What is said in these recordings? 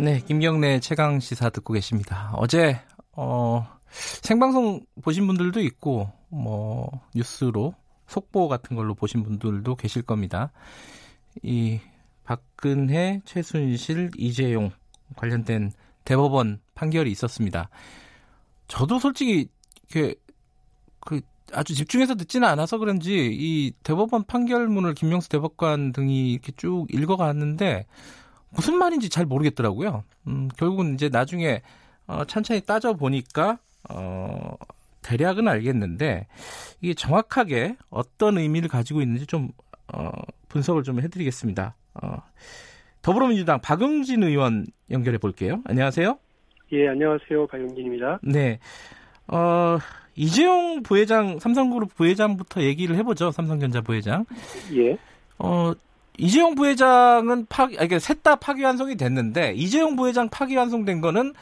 네, 김경래 최강 시사 듣고 계십니다. 어제 생방송 보신 분들도 있고 뭐 뉴스로 속보 같은 걸로 보신 분들도 계실 겁니다. 이 박근혜, 최순실, 이재용 관련된 대법원 판결이 있었습니다. 저도 솔직히 아주 집중해서 듣지는 않아서 그런지 이 대법원 판결문을 김명수 대법관 등이 이렇게 쭉 읽어갔는데 무슨 말인지 잘 모르겠더라고요. 결국은 이제 나중에 찬찬히 따져보니까 대략은 알겠는데 이게 정확하게 어떤 의미를 가지고 있는지 좀 분석을 좀 해드리겠습니다. 더불어민주당 박영진 의원 연결해 볼게요. 안녕하세요. 예, 안녕하세요. 박영진입니다. 네. 이재용 부회장, 삼성그룹 부회장부터 얘기를 해보죠. 삼성전자 부회장. 예. 이재용 부회장은 셋 다 파기환송이 됐는데, 이재용 부회장 파기환송된 거는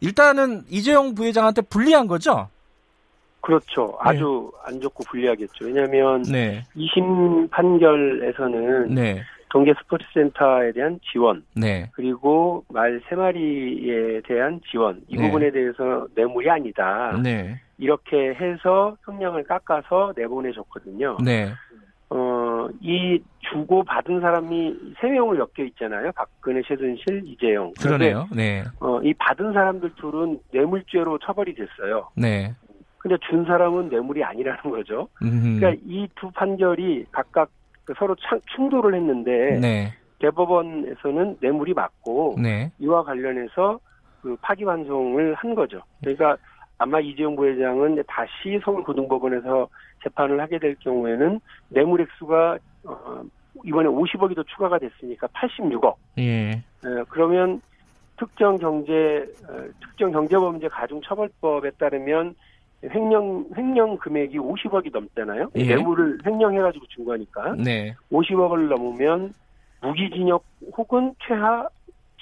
일단은 이재용 부회장한테 불리한 거죠? 그렇죠. 아주 네. 안 좋고 불리하겠죠. 왜냐하면 2심 판결에서는 동계 스포츠센터에 대한 지원, 그리고 말 3마리에 대한 지원, 이 부분에 대해서 뇌물이 아니다. 이렇게 해서 형량을 깎아서 내보내줬거든요. 이 주고받은 사람이 3명으로 엮여 있잖아요. 박근혜, 최순실, 이재용. 그러네요. 이 받은 사람들 둘은 뇌물죄로 처벌이 됐어요. 근데 준 사람은 뇌물이 아니라는 거죠. 그러니까 이 두 판결이 각각 서로 충돌을 했는데 대법원에서는 뇌물이 맞고 이와 관련해서 그 파기환송을 한 거죠. 그러니까 아마 이재용 부회장은 다시 서울고등법원에서 재판을 하게 될 경우에는 뇌물 액수가 이번에 50억이 더 추가가 됐으니까 86억. 그러면 특정 경제범죄 가중처벌법에 따르면 횡령 금액이 50억이 넘잖아요. 뇌물을 횡령해가지고 준 거니까. 50억을 넘으면 무기징역 혹은 최하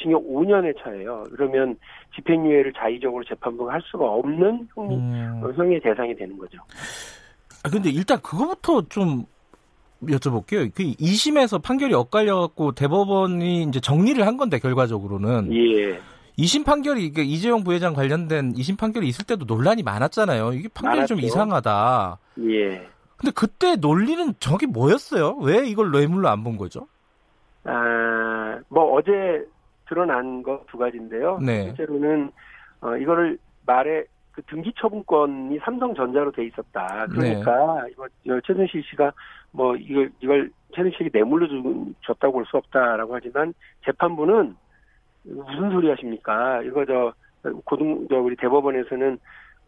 징역 5년의 차예요. 그러면 집행유예를 자의적으로 재판부가 할 수가 없는 형의 대상이 되는 거죠. 근데 일단 그거부터 좀 여쭤볼게요. 그 2심에서 판결이 엇갈려갖고 대법원이 이제 정리를 한 건데, 결과적으로는. 2심 판결이, 이재용 부회장 관련된 2심 판결이 있을 때도 논란이 많았잖아요. 이게 판결이 좀 이상하다. 근데 그때 논리는 정확히 뭐였어요? 왜 이걸 뇌물로 안 본 거죠? 어제 드러난 거 두 가지인데요. 실제로는 이거를 그 등기 처분권이 삼성전자로 돼 있었다. 그러니까 이거 최순실 씨가 이걸 최순실이 뇌물로 줬다고 볼 수 없다라고 하지만 재판부는 무슨 소리 하십니까? 이거 우리 대법원에서는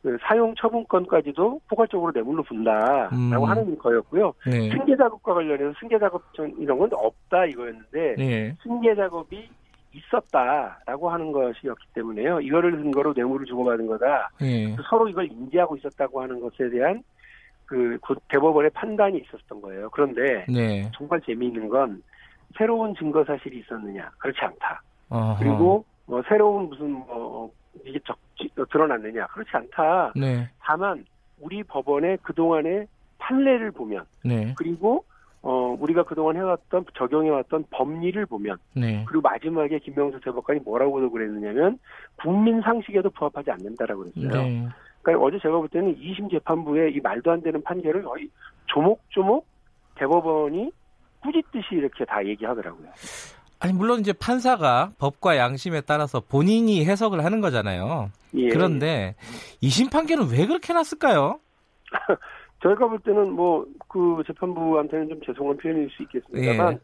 그 사용 처분권까지도 포괄적으로 뇌물로 분다라고 하는 거였고요. 승계 작업과 관련해서 승계 작업 이런 건 없다 이거였는데 승계 작업이 있었다라고 하는 것이었기 때문에요. 이거를 근거로 뇌물을 주고받은 거다. 서로 이걸 인지하고 있었다고 하는 것에 대한 그 대법원의 판단이 있었던 거예요. 그런데 정말 재미있는 건 새로운 증거 사실이 있었느냐? 그렇지 않다. 그리고 새로운 이게 드러났느냐? 그렇지 않다. 다만 우리 법원의 그동안의 판례를 보면 그리고 우리가 그동안 해왔던, 적용해왔던 법리를 보면, 그리고 마지막에 김명수 대법관이 뭐라고도 그랬느냐면, 국민 상식에도 부합하지 않는다라고 그랬어요. 그러니까 어제 제가 볼 때는 2심 재판부의 이 말도 안 되는 판결을 거의 조목조목 대법원이 꾸짖듯이 이렇게 다 얘기하더라고요. 아니, 물론 이제 판사가 법과 양심에 따라서 본인이 해석을 하는 거잖아요. 그런데 2심 판결은 왜 그렇게 났을까요? 저희가 볼 때는 그 재판부한테는 좀 죄송한 표현일 수 있겠습니다만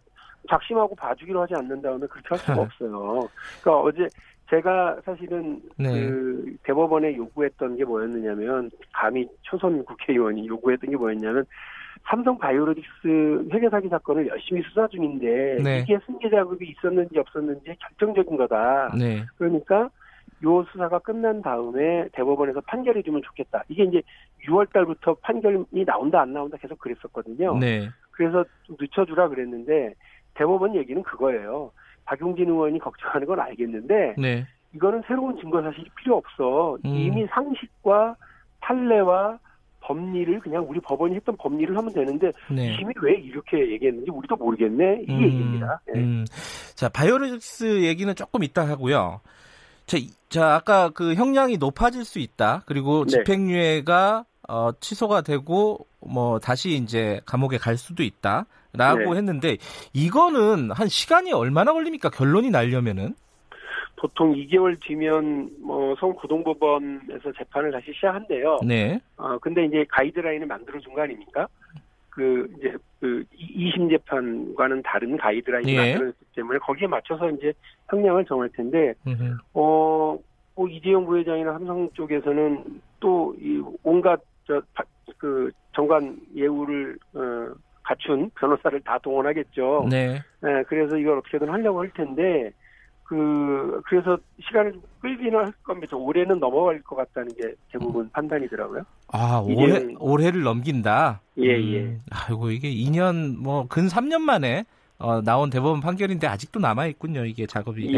작심하고 봐주기로 하지 않는 다음에 그렇게 할 수가 없어요. 그러니까 어제 제가 사실은 그 대법원에 요구했던 게 뭐였느냐면, 감히 초선 국회의원이 요구했던 게 뭐였냐면, 삼성 바이오로직스 회계 사기 사건을 열심히 수사 중인데 이게 승계 작업이 있었는지 없었는지 결정적인 거다. 네. 그러니까 요 수사가 끝난 다음에 대법원에서 판결해 주면 좋겠다. 이게 이제 6월 달부터 판결이 나온다 안 나온다 계속 그랬었거든요. 네. 그래서 좀 늦춰주라 그랬는데 대법원 얘기는 그거예요. 박용진 의원이 걱정하는 건 알겠는데 네. 이거는 새로운 증거 사실이 필요 없어. 이미 상식과 판례와 법리를 그냥 우리 법원이 했던 법리를 하면 되는데 힘이 왜 이렇게 얘기했는지 우리도 모르겠네. 이 얘기입니다. 네. 자, 바이오로직스 얘기는 조금 이따 하고요. 자, 아까 그 형량이 높아질 수 있다. 그리고 집행유예가 취소가 되고 뭐 다시 이제 감옥에 갈 수도 있다라고 했는데 이거는 한 시간이 얼마나 걸립니까? 결론이 나려면은? 보통 2개월 뒤면 뭐 서울고등법원에서 재판을 다시 시작한대요. 네. 근데 이제 가이드라인을 만들어준 거 아닙니까? 그 이제 그 2심 재판과는 다른 가이드라인이 만들어졌기 때문에 거기에 맞춰서 이제 형량을 정할 텐데, 뭐 이재용 부회장이나 삼성 쪽에서는 또 이 온갖 그 정관 예우를 갖춘 변호사를 다 동원하겠죠. 네. 네. 그래서 이걸 어떻게든 하려고 할 텐데. 그래서 시간을 끌기는 할 겁니다. 올해는 넘어갈 것 같다는 게 대부분 판단이더라고요. 아, 올해를 넘긴다? 예. 아이고, 이게 2년, 뭐, 근 3년 만에 나온 대법원 판결인데 아직도 남아있군요. 이게 작업이,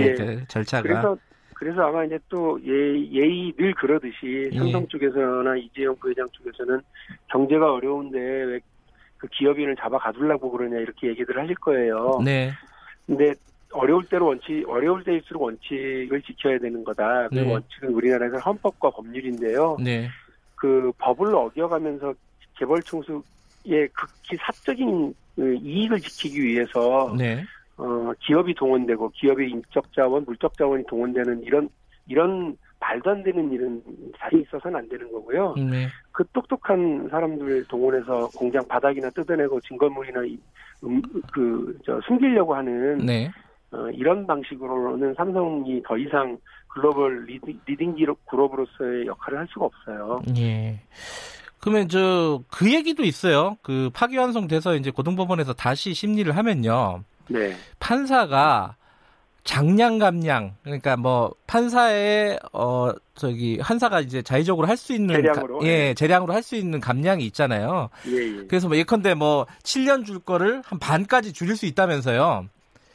절차가. 그래서 아마 이제 또 예의 늘 그러듯이 삼성 쪽에서나 이재용 부회장 쪽에서는 경제가 어려운데 왜 그 기업인을 잡아 가두려고 그러냐 이렇게 얘기들을 하실 거예요. 네. 근데 어려울 때일수록 원칙을 지켜야 되는 거다. 그 원칙은 우리나라에서 헌법과 법률인데요. 네. 그 법을 어겨가면서 재벌 총수의 극히 사적인 이익을 지키기 위해서 기업이 동원되고 기업의 인적 자원, 물적 자원이 동원되는 이런 말도 안 되는 일은 사실 있어서는 안 되는 거고요. 그 똑똑한 사람들 동원해서 공장 바닥이나 뜯어내고 증거물이나 숨기려고 하는 이런 방식으로는 삼성이 더 이상 글로벌 리딩 그룹으로서의 역할을 할 수가 없어요. 예. 그러면 그 얘기도 있어요. 그 파기환송돼서 이제 고등법원에서 다시 심리를 하면요. 네. 판사가 장량감량 그러니까 뭐 판사의 한사가 이제 자의적으로 할 수 있는 재량으로 할 수 있는 감량이 있잖아요. 예. 그래서 뭐 예컨대 뭐 7년 줄 거를 한 반까지 줄일 수 있다면서요.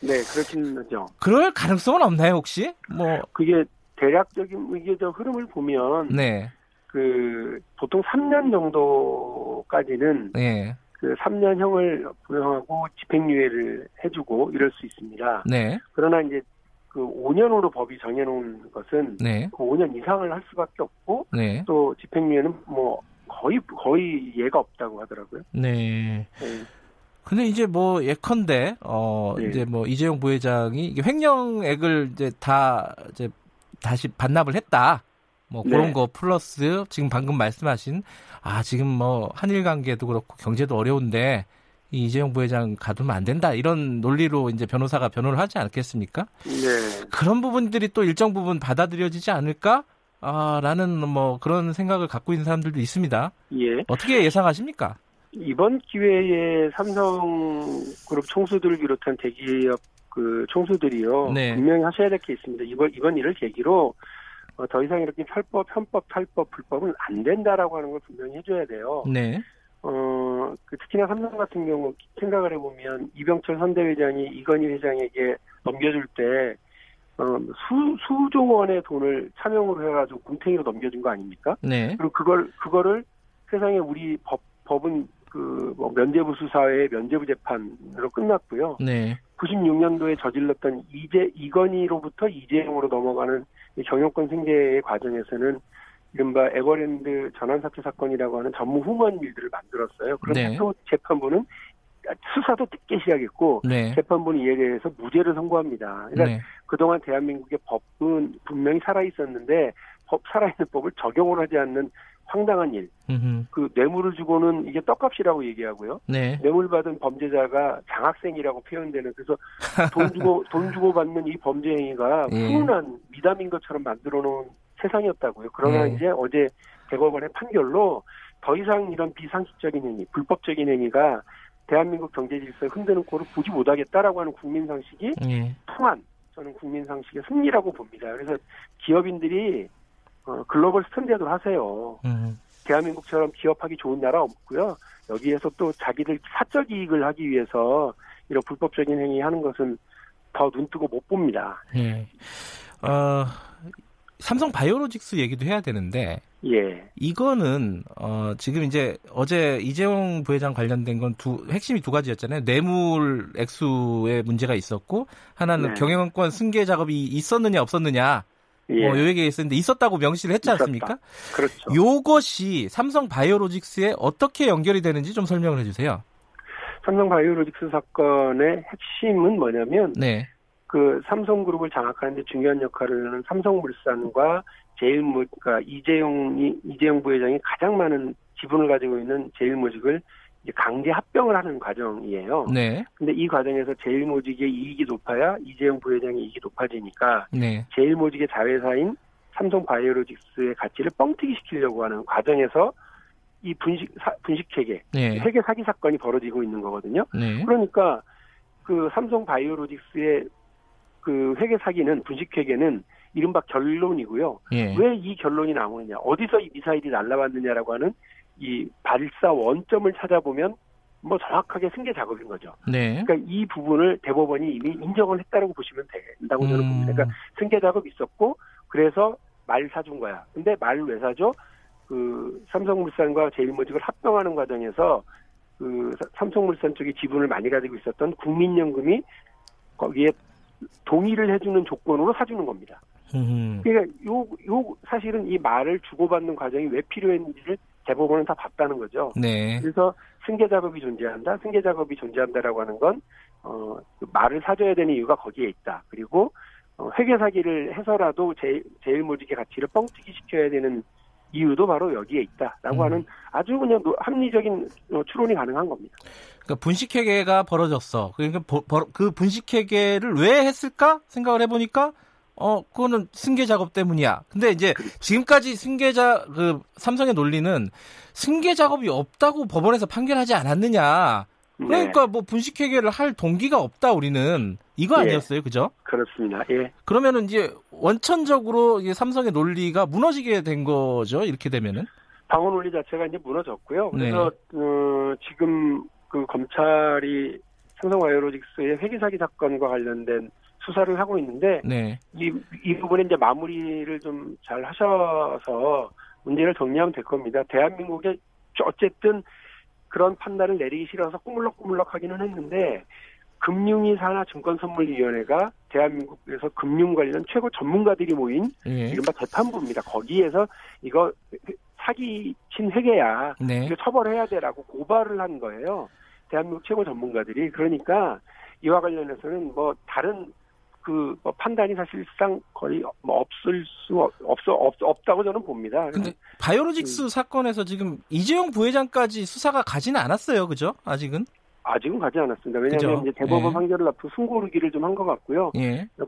네, 그렇긴 하죠. 그럴 가능성은 없나요, 혹시? 뭐. 그게 대략적인, 흐름을 보면. 네. 보통 3년 정도까지는. 네. 3년형을 구형하고 집행유예를 해주고 이럴 수 있습니다. 네. 그러나 이제 5년으로 법이 정해놓은 것은. 네. 5년 이상을 할 수밖에 없고. 네. 또 집행유예는 뭐 거의 예가 없다고 하더라고요. 네. 근데 이제 뭐 예컨대 이제 뭐 이재용 부회장이 이게 횡령액을 이제 다 이제 다시 반납을 했다. 뭐 그런 거 플러스 지금 방금 말씀하신 지금 뭐 한일 관계도 그렇고 경제도 어려운데 이 이재용 부회장 가두면 안 된다. 이런 논리로 이제 변호사가 변호를 하지 않겠습니까? 네. 그런 부분들이 또 일정 부분 받아들여지지 않을까? 라는 뭐 그런 생각을 갖고 있는 사람들도 있습니다. 예. 어떻게 예상하십니까? 이번 기회에 삼성그룹 총수들을 비롯한 대기업 그 총수들이요. 분명히 하셔야 될 게 있습니다. 이번 일을 계기로 더 이상 이렇게 편법, 탈법, 불법은 안 된다라고 하는 걸 분명히 해줘야 돼요. 네. 특히나 삼성 같은 경우 생각을 해보면 이병철 선대회장이 이건희 회장에게 넘겨줄 때 수조 원의 돈을 차명으로 해가지고 곰탱이로 넘겨준 거 아닙니까? 네. 그리고 그거를 세상에 우리 법은 면죄부 수사의 면죄부 재판으로 끝났고요. 네. 96년도에 저질렀던 이건희로부터 이재용으로 넘어가는 경영권 승계의 과정에서는 이른바 에버랜드 전환사채 사건이라고 하는 전무 후원 밀들을 만들었어요. 그런데 또 재판부는 수사도 늦게 시작했고 재판부는 이에 대해서 무죄를 선고합니다. 그러니까 그동안 대한민국의 법은 분명히 살아있었는데 살아있는 법을 적용을 하지 않는 상당한 일. 그 뇌물을 주고는 이게 떡값이라고 얘기하고요. 네. 뇌물 받은 범죄자가 장학생이라고 표현되는, 그래서 돈 주고 받는 이 범죄 행위가 훈훈한 미담인 것처럼 만들어 놓은 세상이었다고요. 그러나 이제 어제 대법원의 판결로 더 이상 이런 비상식적인 행위, 불법적인 행위가 대한민국 경제 질서를 흔드는 꼴을 보지 못하겠다라고 하는 국민 상식이 통한, 저는 국민 상식의 승리라고 봅니다. 그래서 기업인들이 글로벌 스탠다드로 하세요. 대한민국처럼 기업하기 좋은 나라 없고요. 여기에서 또 자기들 사적 이익을 하기 위해서 이런 불법적인 행위 하는 것은 더 눈뜨고 못 봅니다. 예. 삼성 바이오로직스 얘기도 해야 되는데, 예. 이거는 지금 이제 어제 이재용 부회장 관련된 건 핵심이 두 가지였잖아요. 뇌물 액수의 문제가 있었고, 하나는 경영권 승계 작업이 있었느냐 없었느냐. 요 얘기 있었는데 있었다고 명시를 했지 않습니까? 그렇죠. 요것이 삼성 바이오로직스에 어떻게 연결이 되는지 좀 설명을 해주세요. 삼성 바이오로직스 사건의 핵심은 뭐냐면, 그 삼성그룹을 장악하는데 중요한 역할을 하는 삼성물산과 그러니까 이재용 부회장이 가장 많은 지분을 가지고 있는 제일모직을 이제 강제 합병을 하는 과정이에요. 네. 근데 이 과정에서 제일모직의 이익이 높아야 이재용 부회장의 이익이 높아지니까 제일모직의 자회사인 삼성 바이오로직스의 가치를 뻥튀기 시키려고 하는 과정에서 이 분식회계, 회계 사기 사건이 벌어지고 있는 거거든요. 그러니까 그 삼성 바이오로직스의 그 회계 사기는, 분식회계는 이른바 결론이고요. 왜 이 결론이 나오느냐, 어디서 이 미사일이 날아왔느냐라고 하는 이 발사 원점을 찾아보면 뭐 정확하게 승계 작업인 거죠. 그러니까 이 부분을 대법원이 이미 인정을 했다고 보시면 된다고 저는 봅니다. 그러니까 승계 작업이 있었고, 그래서 말 사준 거야. 근데 말 왜 사죠? 그 삼성물산과 제일모직을 합병하는 과정에서 그 삼성물산 쪽이 지분을 많이 가지고 있었던 국민연금이 거기에 동의를 해주는 조건으로 사주는 겁니다. 그러니까 사실은 이 말을 주고받는 과정이 왜 필요했는지를 대법원은 다 봤다는 거죠. 그래서 승계 작업이 존재한다라고 하는 건 말을 사줘야 되는 이유가 거기에 있다. 그리고 회계 사기를 해서라도 제일모직의 가치를 뻥튀기 시켜야 되는 이유도 바로 여기에 있다라고 하는 아주 그냥 합리적인 추론이 가능한 겁니다. 그러니까 분식회계가 벌어졌어. 그러니까 그 분식회계를 왜 했을까 생각을 해보니까 그거는 승계 작업 때문이야. 근데 이제 지금까지 삼성의 논리는 승계 작업이 없다고 법원에서 판결하지 않았느냐. 그러니까 뭐 분식회계를 할 동기가 없다, 우리는. 이거 아니었어요, 그죠? 그렇습니다. 그러면은 이제 원천적으로 삼성의 논리가 무너지게 된 거죠, 이렇게 되면은? 방어 논리 자체가 이제 무너졌고요. 그래서 지금 그 검찰이 삼성 바이오로직스의 회계 사기 사건과 관련된 수사를 하고 있는데 이 부분에 이제 마무리를 좀 잘 하셔서 문제를 정리하면 될 겁니다. 대한민국에 어쨌든 그런 판단을 내리기 싫어서 꾸물럭꾸물럭 하기는 했는데, 금융위 산하 증권선물위원회가 대한민국에서 금융 관련 최고 전문가들이 모인 이른바 재판부입니다. 거기에서 이거 사기친 회계야, 이거 처벌해야 되라고 고발을 한 거예요. 대한민국 최고 전문가들이. 그러니까 이와 관련해서는 뭐 다른 그 판단이 사실상 거의 뭐 없다고 저는 봅니다. 근데 바이오로직스 사건에서 지금 이재용 부회장까지 수사가 가지는 않았어요, 그죠? 아직은 가지 않았습니다. 왜냐하면 이제 대법원 판결을 앞두고 숨고르기를 좀 한 것 같고요.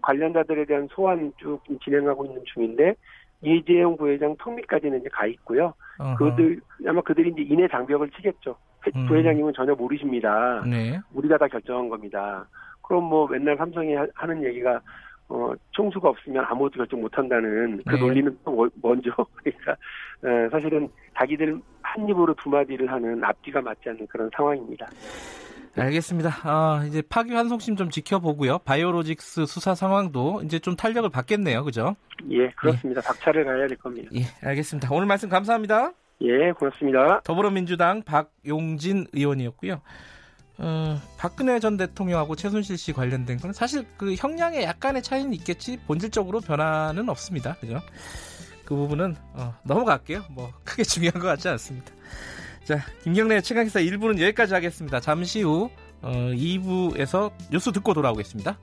관련자들에 대한 소환 쭉 진행하고 있는 중인데, 이재용 부회장 턱밑까지는 이제 가 있고요. 그들이 이제 인해 장벽을 치겠죠. 부회장님은 전혀 모르십니다. 우리가 다 결정한 겁니다. 그럼 뭐 맨날 삼성이 하는 얘기가 총수가 없으면 아무것도 결정 못한다는 그 논리는 또 먼저, 그러니까 사실은 자기들 한 입으로 두 마디를 하는 앞뒤가 맞지 않는 그런 상황입니다. 알겠습니다. 이제 파기환송심 좀 지켜보고요. 바이오로직스 수사 상황도 이제 좀 탄력을 받겠네요, 그죠? 그렇습니다. 박차를 가야 될 겁니다. 알겠습니다. 오늘 말씀 감사합니다. 고맙습니다. 더불어민주당 박용진 의원이었고요. 박근혜 전 대통령하고 최순실 씨 관련된 건 사실 그 형량에 약간의 차이는 있겠지 본질적으로 변화는 없습니다. 그죠? 그 부분은 넘어갈게요. 뭐 크게 중요한 것 같지 않습니다. 자, 김경래의 최강시사 1부는 여기까지 하겠습니다. 잠시 후 2부에서 뉴스 듣고 돌아오겠습니다.